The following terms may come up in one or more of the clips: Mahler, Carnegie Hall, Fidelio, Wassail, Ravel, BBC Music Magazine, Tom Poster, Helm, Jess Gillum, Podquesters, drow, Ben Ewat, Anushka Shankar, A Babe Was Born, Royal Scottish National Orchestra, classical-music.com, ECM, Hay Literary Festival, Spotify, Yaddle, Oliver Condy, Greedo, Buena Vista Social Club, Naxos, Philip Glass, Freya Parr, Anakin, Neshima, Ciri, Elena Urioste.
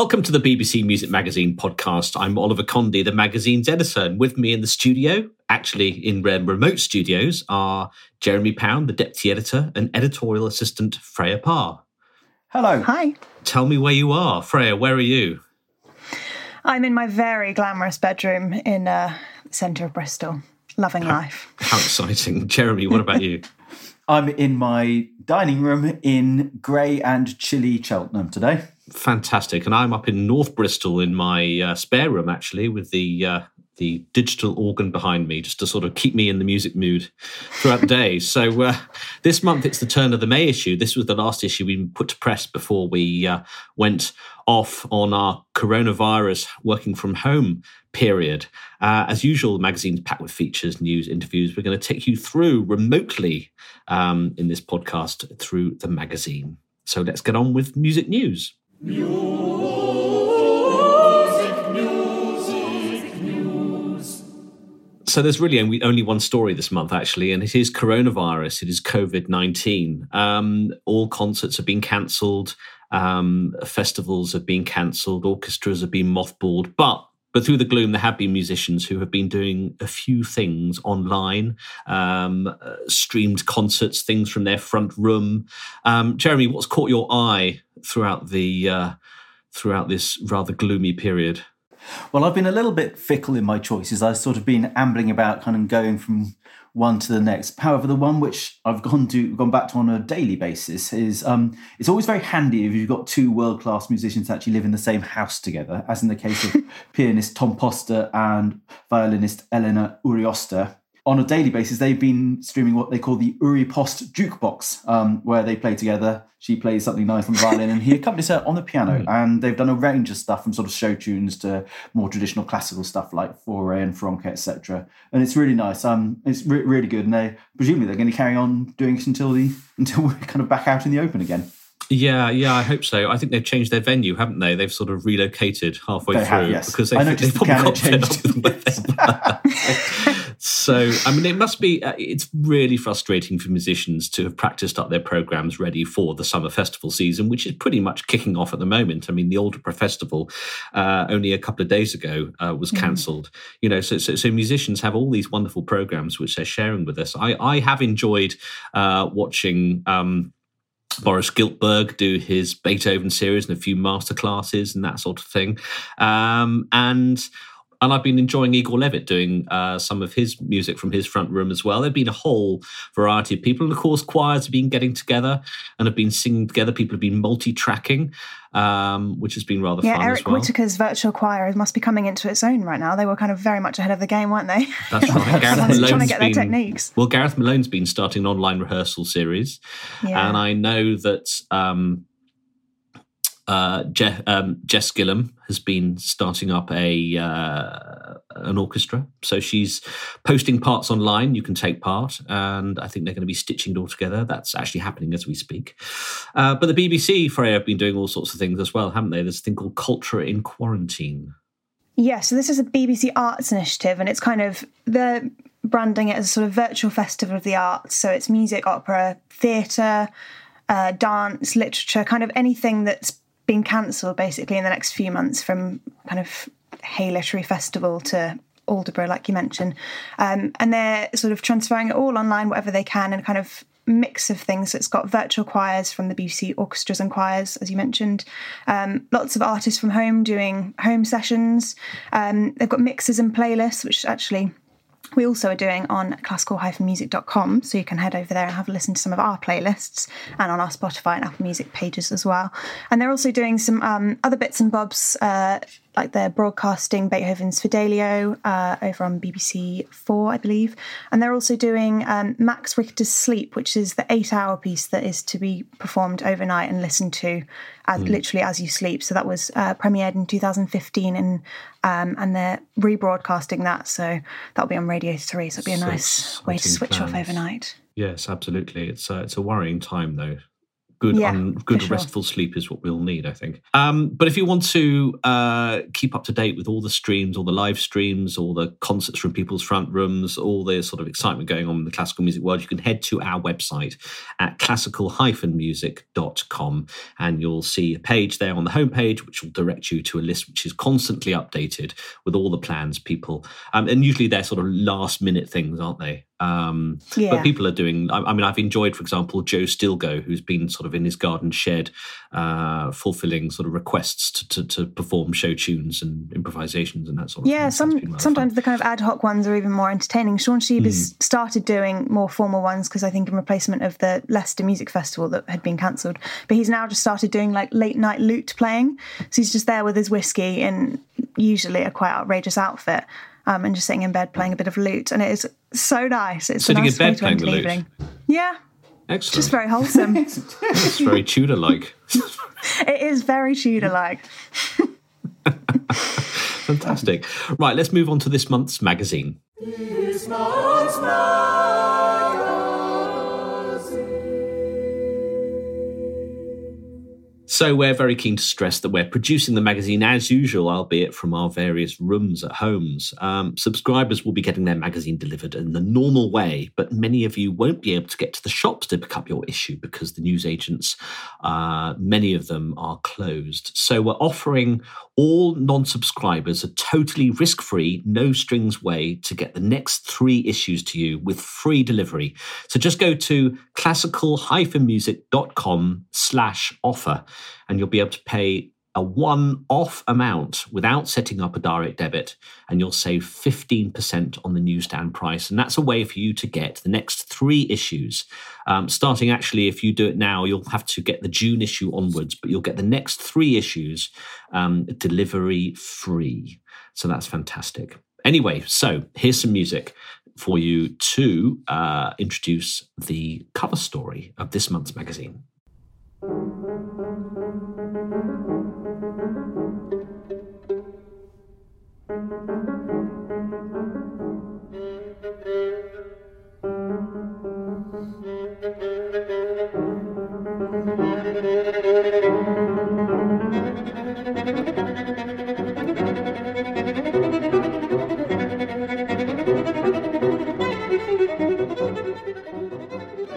Welcome to the BBC Music Magazine podcast. I'm Oliver Condy, the magazine's editor, and with me in the studio, actually in remote studios, are Jeremy Pound, the deputy editor, and editorial assistant Freya Parr. Hello. Hi. Tell me where you are. Freya, where are you? I'm in my very glamorous bedroom in the centre of Bristol. Loving life. How exciting. Jeremy, what about you? I'm in my dining room in grey and chilly Cheltenham today. Fantastic. And I'm up in North Bristol in my spare room, actually, with the digital organ behind me, just to sort of keep me in the music mood throughout the day. So this month, it's the turn of the May issue. This was the last issue we put to press before we went off on our coronavirus working from home period. As usual, the magazine's packed with features, news, interviews. We're going to take you through remotely in this podcast through the magazine. So let's get on with music news. So there's really only one story this month, actually, and it is coronavirus. It is COVID-19. All concerts have been cancelled. Festivals have been cancelled. Orchestras have been mothballed. But through the gloom, there have been musicians who have been doing a few things online, streamed concerts, things from their front room. Jeremy, what's caught your eye throughout the throughout this rather gloomy period? Well, I've been a little bit fickle in my choices. I've sort of been ambling about, kind of going from one to the next. However, the one which I've gone back to on a daily basis is it's always very handy if you've got two world-class musicians that actually live in the same house together, as in the case of pianist Tom Poster and violinist Elena Urioste. On a daily basis, they've been streaming what they call the Uri Post jukebox, where they play together. She plays something nice on the violin and he accompanies her on the piano. And they've done a range of stuff, from sort of show tunes to more traditional classical stuff like Fauré and Franck, etc. And it's really nice. It's really good. And presumably they're going to carry on doing it until we're kind of back out in the open again. Yeah, I hope so. I think they've changed their venue, haven't they? They've sort of relocated halfway through. Yes. Because they've probably got fed up with them. So, I mean, it must be, it's really frustrating for musicians to have practiced up their programmes ready for the summer festival season, which is pretty much kicking off at the moment. I mean, the Aldeburgh Festival only a couple of days ago was cancelled. You know, so musicians have all these wonderful programmes which they're sharing with us. I have enjoyed watching Boris Giltberg do his Beethoven series and a few masterclasses and that sort of thing. And I've been enjoying Igor Levitt doing some of his music from his front room as well. There have been a whole variety of people. And, of course, choirs have been getting together and have been singing together. People have been multi-tracking, which has been rather fun as well. Eric Whittaker's virtual choir must be coming into its own right now. They were kind of very much ahead of the game, weren't they? That's right. Gareth Malone's been starting an online rehearsal series. Yeah. And I know that... Jess Gillum has been starting up an orchestra. So she's posting parts online. You can take part. And I think they're going to be stitching it all together. That's actually happening as we speak. But the BBC, Freya, have been doing all sorts of things as well, haven't they? There's a thing called Culture in Quarantine. Yeah, so this is a BBC Arts initiative, and it's kind of... they're branding it as a sort of virtual festival of the arts. So it's music, opera, theatre, dance, literature, kind of anything that's been cancelled basically in the next few months, from kind of Hay Literary Festival to Aldeburgh, like you mentioned. And they're sort of transferring it all online, whatever they can, and kind of mix of things. So it's got virtual choirs from the BBC, orchestras and choirs, as you mentioned. Lots of artists from home doing home sessions. They've got mixes and playlists, which actually... we also are doing on classical-music.com, so you can head over there and have a listen to some of our playlists, and on our Spotify and Apple Music pages as well. And they're also doing some other bits and bobs, like they're broadcasting Beethoven's Fidelio over on BBC 4, I believe. And they're also doing Max Richter's Sleep, which is the 8-hour piece that is to be performed overnight and listened to literally as you sleep. So that was premiered in 2015, and they're rebroadcasting that. So that'll be on Radio 3, so it'll be a nice way to switch off overnight. Yes, absolutely. It's a worrying time, though, Good, restful sleep is what we all need, I think. But if you want to keep up to date with all the streams, all the live streams, all the concerts from people's front rooms, all the sort of excitement going on in the classical music world, you can head to our website at classical-music.com, and you'll see a page there on the homepage which will direct you to a list which is constantly updated with all the plans people... and usually they're sort of last-minute things, aren't they? But people are doing... I mean, I've enjoyed, for example, Joe Stilgo, who's been sort of in his garden shed fulfilling sort of requests to perform show tunes and improvisations and that sort of thing. Sometimes the kind of ad hoc ones are even more entertaining. Sean Sheebus started doing more formal ones because I think in replacement of the Leicester Music Festival that had been cancelled. But he's now just started doing like late-night lute playing. So he's just there with his whiskey in usually a quite outrageous outfit. And just sitting in bed playing a bit of lute. And it is so nice. It's sitting in bed playing the lute? Yeah. Excellent. Just very wholesome. It's very Tudor-like. It is very Tudor-like. Fantastic. Right, let's move on to this month's magazine. This month's magazine. So we're very keen to stress that we're producing the magazine as usual, albeit from our various rooms at homes. Subscribers will be getting their magazine delivered in the normal way, but many of you won't be able to get to the shops to pick up your issue because the newsagents, many of them, are closed. So we're offering all non-subscribers a totally risk-free, no-strings way to get the next 3 issues to you with free delivery. So just go to classical-music.com/offer. And you'll be able to pay a one-off amount without setting up a direct debit, and you'll save 15% on the newsstand price. And that's a way for you to get the next 3 issues. Starting actually, if you do it now, you'll have to get the June issue onwards, but you'll get the next 3 issues delivery free. So that's fantastic. Anyway, so here's some music for you to introduce the cover story of this month's magazine.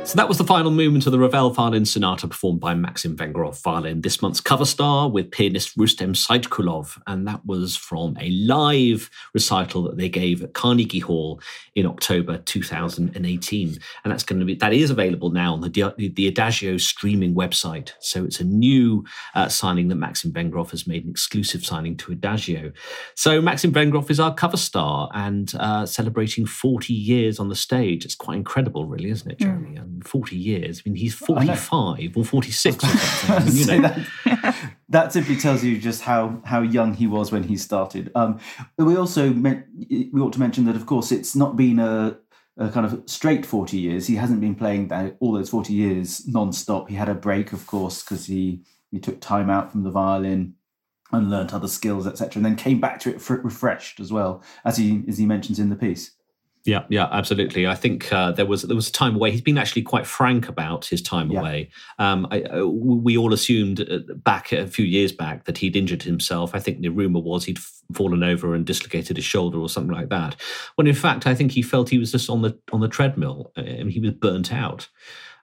So that was the final movement of the Ravel Violin Sonata performed by Maxim Vengerov Violin, this month's cover star with pianist Rustem Saïtkoulov, and that was from a live recital that they gave at Carnegie Hall in October 2018, and that is available now on the Adagio streaming website. So it's a new signing that Maxim Vengerov has made, an exclusive signing to Adagio. So Maxim Vengerov is our cover star and celebrating 40 years on the stage. It's quite incredible, really, isn't it, Jeremy? 40 years. I mean, he's 45 or 46 or something. You know. That simply tells you just how young he was when he started. We ought to mention that, of course, it's not been a kind of straight 40 years. He hasn't been playing all those 40 years non-stop. He had a break, of course, because he took time out from the violin and learnt other skills, etc., and then came back to it refreshed as well, as he mentions in the piece. Yeah, absolutely. I think there was a time away. He's been actually quite frank about his time away. We all assumed back a few years back that he'd injured himself. I think the rumour was he'd fallen over and dislocated his shoulder or something like that. When in fact, I think he felt he was just on the treadmill. I mean, he was burnt out.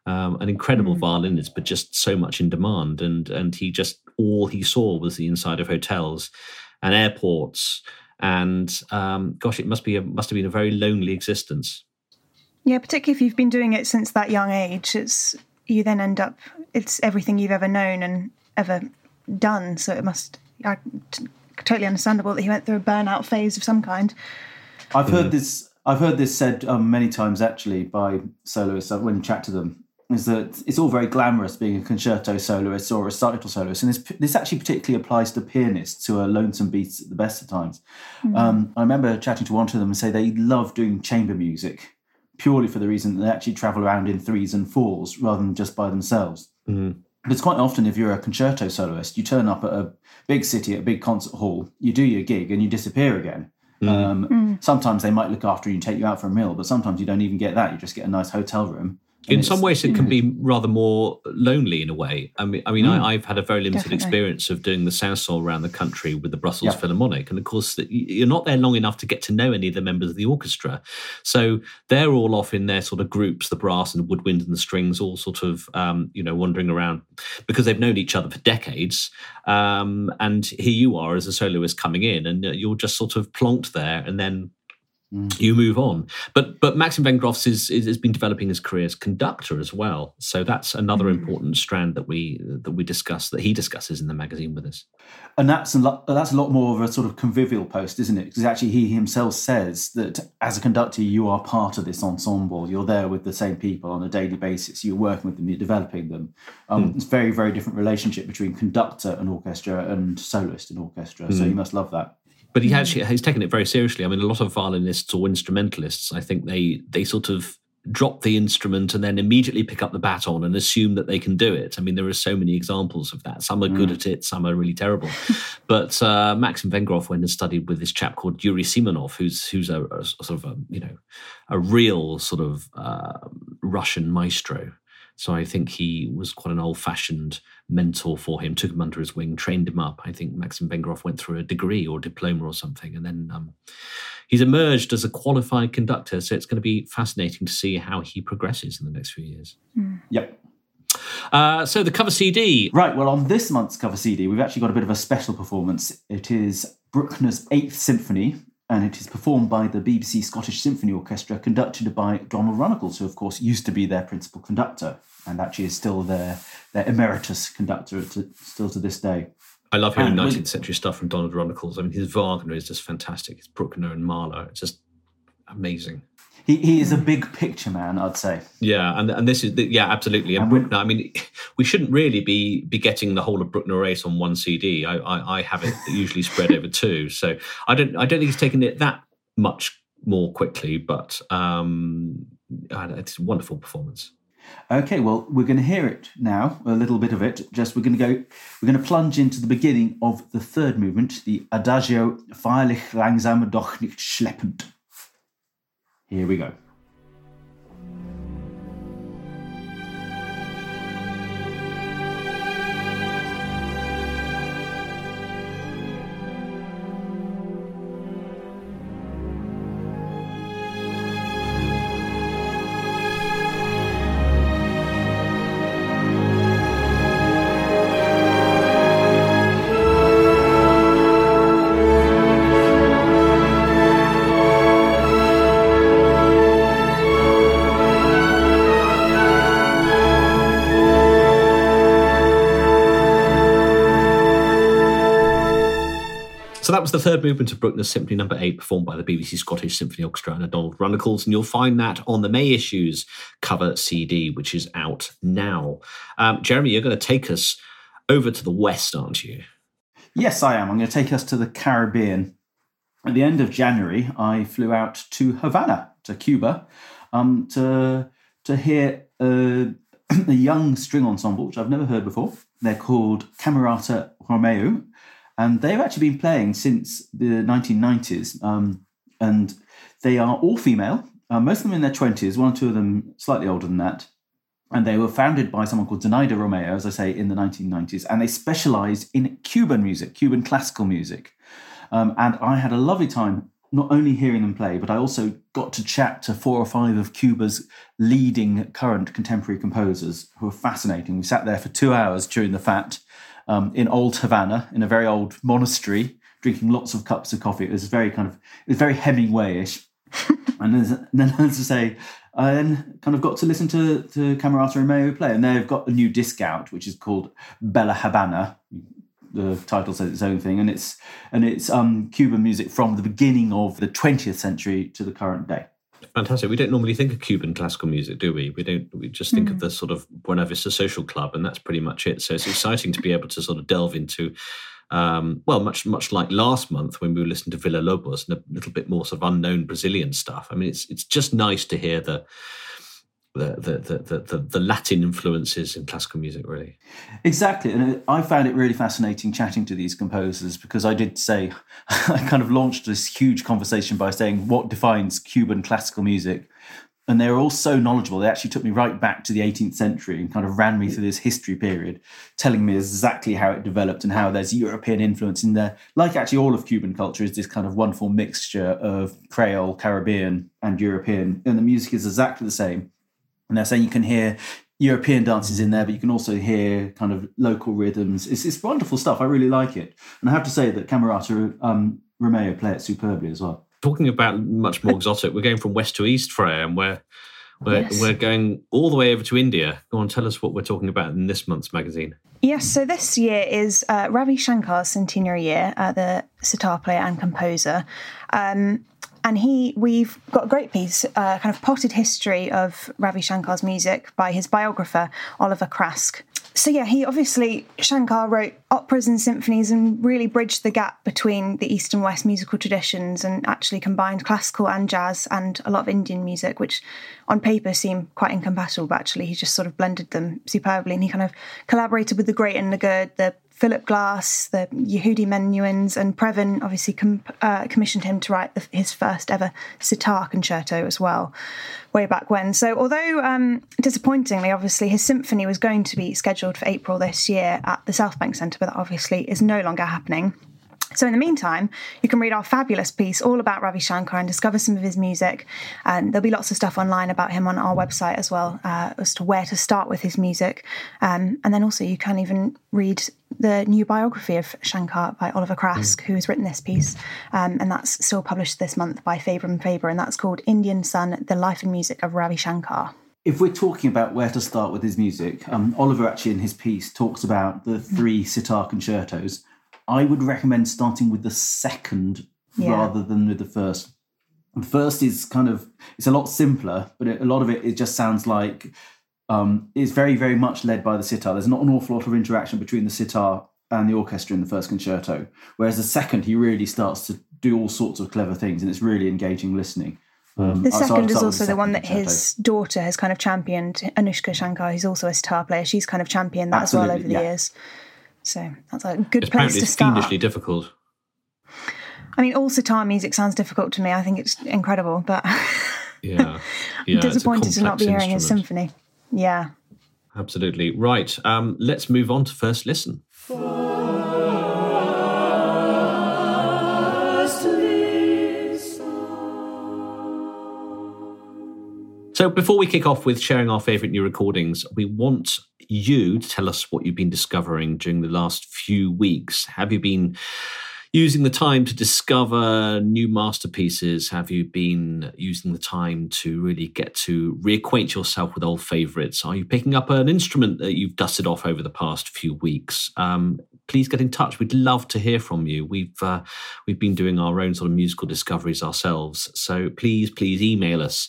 An incredible violinist, but just so much in demand. And he just, all he saw was the inside of hotels and airports. And it must have been a very lonely existence. Yeah, particularly if you've been doing it since that young age, it's everything you've ever known and ever done. So it must be totally understandable that he went through a burnout phase of some kind. I've heard this said many times actually by soloists when you chat to them. Is that it's all very glamorous being a concerto soloist or a recital soloist, and this actually particularly applies to pianists who are lonesome beasts at the best of times. I remember chatting to one of them and say they love doing chamber music purely for the reason that they actually travel around in threes and fours rather than just by themselves. Because quite often if you're a concerto soloist, you turn up at a big city, at a big concert hall, you do your gig and you disappear again. Sometimes they might look after you and take you out for a meal, but sometimes you don't even get that. You just get a nice hotel room. In some ways, it can be rather more lonely in a way. I mean, I've had a very limited experience of doing the chanson around the country with the Brussels Philharmonic. And of course, you're not there long enough to get to know any of the members of the orchestra. So they're all off in their sort of groups, the brass and the woodwind and the strings, all sort of, wandering around because they've known each other for decades. And here you are as a soloist coming in and you're just sort of plonked there and then you move on. But Maxim Vengerov has been developing his career as conductor as well. So that's another important strand that we discuss, that he discusses in the magazine with us. And that's a lot more of a sort of convivial post, isn't it? Because actually he himself says that as a conductor, you are part of this ensemble. You're there with the same people on a daily basis. You're working with them, you're developing them. It's a very, very different relationship between conductor and orchestra and soloist and orchestra. So you must love that. But he's taken it very seriously. I mean, a lot of violinists or instrumentalists, I think they sort of drop the instrument and then immediately pick up the baton and assume that they can do it. I mean, there are so many examples of that. Some are good at it, some are really terrible. But Maxim Vengerov went and studied with this chap called Yuri Simonov, who's a sort of a real sort of Russian maestro. So I think he was quite an old-fashioned mentor for him, took him under his wing, trained him up. I think Maxim Vengerov went through a degree or diploma or something, and then he's emerged as a qualified conductor. So it's going to be fascinating to see how he progresses in the next few years. Yep. So the cover CD. Right, well, on this month's cover CD, we've actually got a bit of a special performance. It is Bruckner's Eighth Symphony, and it is performed by the BBC Scottish Symphony Orchestra, conducted by Donald Runnicles, who, of course, used to be their principal conductor and actually is still their emeritus conductor still to this day. I love hearing 19th century stuff from Donald Runnicles. I mean, his Wagner is just fantastic. His Bruckner and Mahler, it's just amazing. He is a big picture man, I'd say. Yeah, and this is, absolutely. And Bruckner, I mean, we shouldn't really be getting the whole of Bruckner 8 on one CD. I have it usually spread over two. So I don't think he's taken it that much more quickly, but it's a wonderful performance. Okay, well, we're going to hear it now, a little bit of it. Just we're going to plunge into the beginning of the third movement, the Adagio, feierlich, langsam, doch nicht schleppend. Here we go. So that was the third movement of Bruckner's Symphony No. 8, performed by the BBC Scottish Symphony Orchestra and Donald Runnicles, and you'll find that on the May issue's cover CD, which is out now. Jeremy, you're going to take us over to the West, aren't you? Yes, I am. I'm going to take us to the Caribbean. At the end of January, I flew out to Havana, to Cuba, to hear a young string ensemble, which I've never heard before. They're called Camerata Romeu. And they've actually been playing since the 1990s, and they are all female, most of them in their 20s, one or two of them slightly older than that. And they were founded by someone called Zenaida Romeo, as I say, in the 1990s, and they specialised in Cuban music, Cuban classical music. And I had a lovely time not only hearing them play, but I also got to chat to 4 or 5 of Cuba's leading current contemporary composers who are fascinating. We sat there for 2 hours during the FAT. In old Havana, in a very old monastery, drinking lots of cups of coffee. It was very very Hemingway-ish. I then kind of got to listen to Camerata Romeu play, and they've got a new disc out, which is called Bella Habana. The title says its own thing, and it's Cuban music from the beginning of the 20th century to the current day. Fantastic. We don't normally think of Cuban classical music, do we? We just think of the sort of Buena Vista Social Club, and that's pretty much it. So it's exciting to be able to sort of delve into, much like last month when we were listening to Villa Lobos and a little bit more sort of unknown Brazilian stuff. I mean, it's just nice to hear the Latin influences in classical music, really. Exactly. And I found it really fascinating chatting to these composers, because I did say, I kind of launched this huge conversation by saying, what defines Cuban classical music? And they were all so knowledgeable. They actually took me right back to the 18th century and kind of ran me through this history period, telling me exactly how it developed and how there's European influence in there. Like actually all of Cuban culture is this kind of wonderful mixture of Creole, Caribbean and European. And the music is exactly the same. And they're saying you can hear European dances in there, but you can also hear kind of local rhythms. It's wonderful stuff. I really like it. And I have to say that Camerata Romeu play it superbly as well. Talking about much more exotic, we're going from west to east, Freya, and we're going all the way over to India. Go on, tell us what we're talking about in this month's magazine. Yes, so this year is Ravi Shankar's centenary year, the sitar player and composer. We've got a great piece, kind of potted history of Ravi Shankar's music by his biographer, Oliver Craske. So yeah, Shankar wrote operas and symphonies and really bridged the gap between the East and West musical traditions and actually combined classical and jazz and a lot of Indian music, which on paper seemed quite incompatible, but actually he just sort of blended them superbly, and he kind of collaborated with the great and the good, the Philip Glass, the Yehudi Menuhins, and Previn obviously commissioned him to write his first ever sitar concerto as well, way back when. So although disappointingly, obviously, his symphony was going to be scheduled for April this year at the South Bank Centre, but that obviously is no longer happening. So in the meantime, you can read our fabulous piece all about Ravi Shankar and discover some of his music. And there'll be lots of stuff online about him on our website as well, as to where to start with his music. And then also you can even read the new biography of Shankar by Oliver Craske, who has written this piece. And that's still published this month by Faber and Faber. And that's called Indian Sun, The Life and Music of Ravi Shankar. If we're talking about where to start with his music, Oliver actually in his piece talks about the three sitar concertos. I would recommend starting with the second rather than with the first. The first is kind of, it's a lot simpler, but a lot of it just sounds like it's very, very much led by the sitar. There's not an awful lot of interaction between the sitar and the orchestra in the first concerto, whereas the second, he really starts to do all sorts of clever things, and it's really engaging listening. The second is also the one that his daughter has kind of championed, Anushka Shankar, who's also a sitar player. She's kind of championed that as well over the years. So that's a good place to start. It's fiendishly difficult. I mean, all sitar music sounds difficult to me. I think it's incredible, but I'm disappointed to not be hearing his symphony. Yeah. Absolutely. Right. Let's move on to First Listen. So before we kick off with sharing our favourite new recordings, we want you to tell us what you've been discovering during the last few weeks. Have you been using the time to discover new masterpieces? Have you been using the time to really get to reacquaint yourself with old favourites? Are you picking up an instrument that you've dusted off over the past few weeks? Please get in touch. We'd love to hear from you. We've been doing our own sort of musical discoveries ourselves. So please email us,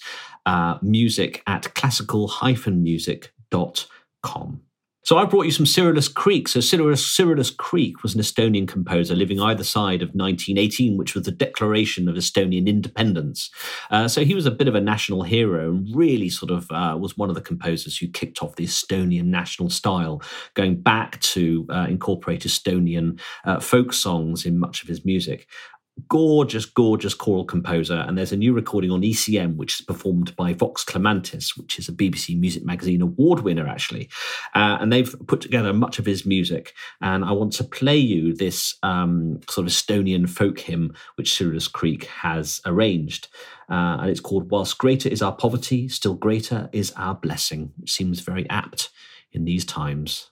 music@classical-music.com. So I brought you some Cyrillus Kreek. So Cyrillus Kreek was an Estonian composer living either side of 1918, which was the declaration of Estonian independence. So he was a bit of a national hero and really sort of was one of the composers who kicked off the Estonian national style, going back to incorporate Estonian folk songs in much of his music. Gorgeous choral composer, and there's a new recording on ECM which is performed by Vox Clamantis, which is a BBC Music Magazine award winner actually, and they've put together much of his music, and I want to play you this sort of Estonian folk hymn which Cyrillus Kreek has arranged, and it's called Whilst Greater Is Our Poverty, Still Greater Is Our Blessing, which seems very apt in these times.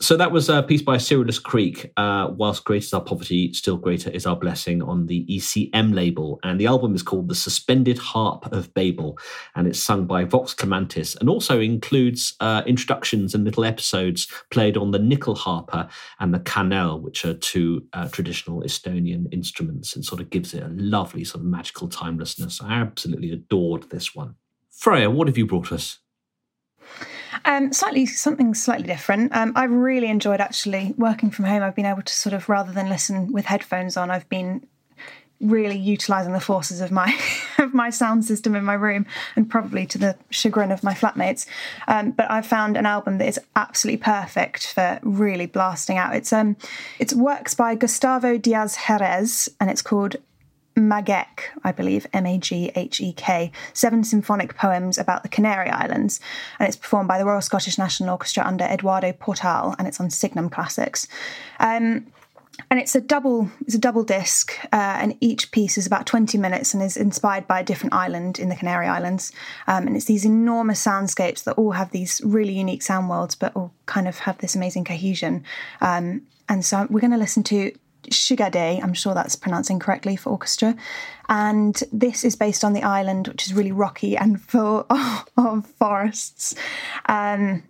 So that was a piece by Cyrillus Kreek, Whilst Great Is Our Poverty, Still Greater Is Our Blessing, on the ECM label. And the album is called The Suspended Harp of Babel, and it's sung by Vox Clamantis, and also includes introductions and little episodes played on the nickel harper and the kannel, which are two traditional Estonian instruments, and sort of gives it a lovely sort of magical timelessness. I absolutely adored this one. Freya, what have you brought us? Something slightly different. I really enjoyed actually working from home. I've been able to sort of, rather than listen with headphones on, I've been really utilising the forces of my sound system in my room, and probably to the chagrin of my flatmates. But I found an album that is absolutely perfect for really blasting out. It's works by Gustavo Diaz-Jerez, and it's called Maghek, I believe, Maghek, seven symphonic poems about the Canary Islands, and it's performed by the Royal Scottish National Orchestra under Eduardo Portal, and it's on Signum Classics. And it's a double disc, and each piece is about 20 minutes and is inspired by a different island in the Canary Islands. And it's these enormous soundscapes that all have these really unique sound worlds, but all kind of have this amazing cohesion. And so we're going to listen to Shigadé, I'm sure that's pronounced incorrectly, for orchestra. And this is based on the island, which is really rocky and full of forests. And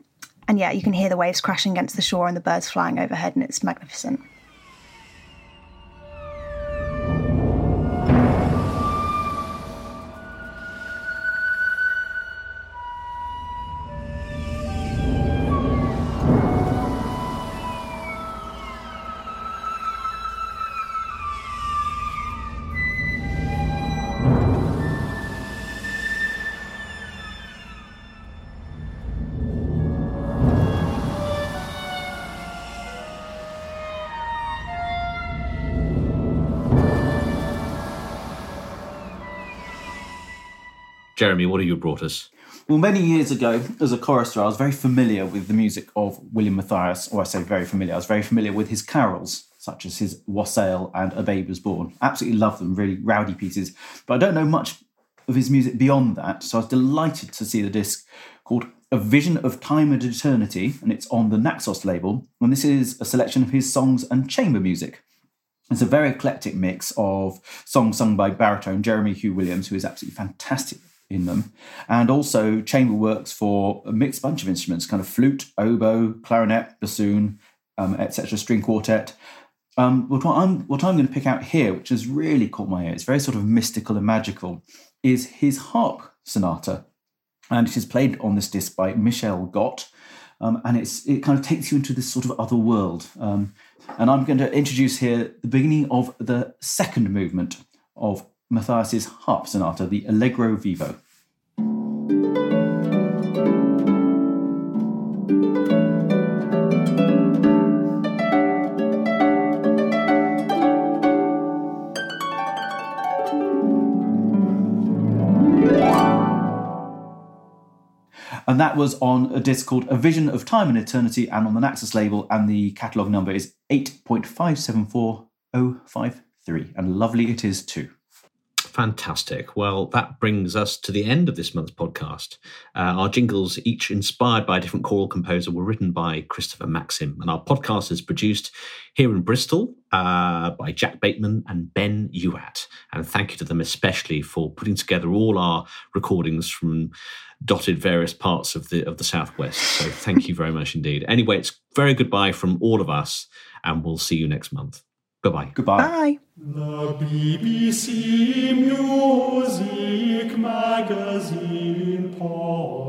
yeah, you can hear the waves crashing against the shore and the birds flying overhead, and it's magnificent. Jeremy, what have you brought us? Well, many years ago, as a chorister, I was very familiar with the music of William Mathias, or I say very familiar, I was very familiar with his carols, such as his Wassail and A Babe Was Born. Absolutely love them, really rowdy pieces. But I don't know much of his music beyond that, so I was delighted to see the disc called A Vision of Time and Eternity, and it's on the Naxos label, and this is a selection of his songs and chamber music. It's a very eclectic mix of songs sung by baritone Jeremy Hugh Williams, who is absolutely fantastic in them, and also chamber works for a mixed bunch of instruments, kind of flute, oboe, clarinet, bassoon, etc., string quartet. But what I'm going to pick out here, which has really caught my ear, it's very sort of mystical and magical, is his harp sonata, and it is played on this disc by Michel Gott, and it kind of takes you into this sort of other world. And I'm going to introduce here the beginning of the second movement of Mathias's harp sonata, the Allegro Vivo. And that was on a disc called A Vision of Time and Eternity, and on the Naxos label, and the catalogue number is 8574053, and lovely it is too. Fantastic. Well, that brings us to the end of this month's podcast. Our jingles, each inspired by a different choral composer, were written by Christopher Maxim, and our podcast is produced here in Bristol by Jack Bateman and Ben Ewat. And thank you to them especially for putting together all our recordings from dotted various parts of the Southwest. So thank you very much indeed. Anyway, it's very goodbye from all of us, and we'll see you next month. Goodbye. Goodbye. Bye. The BBC Music Magazine Pod.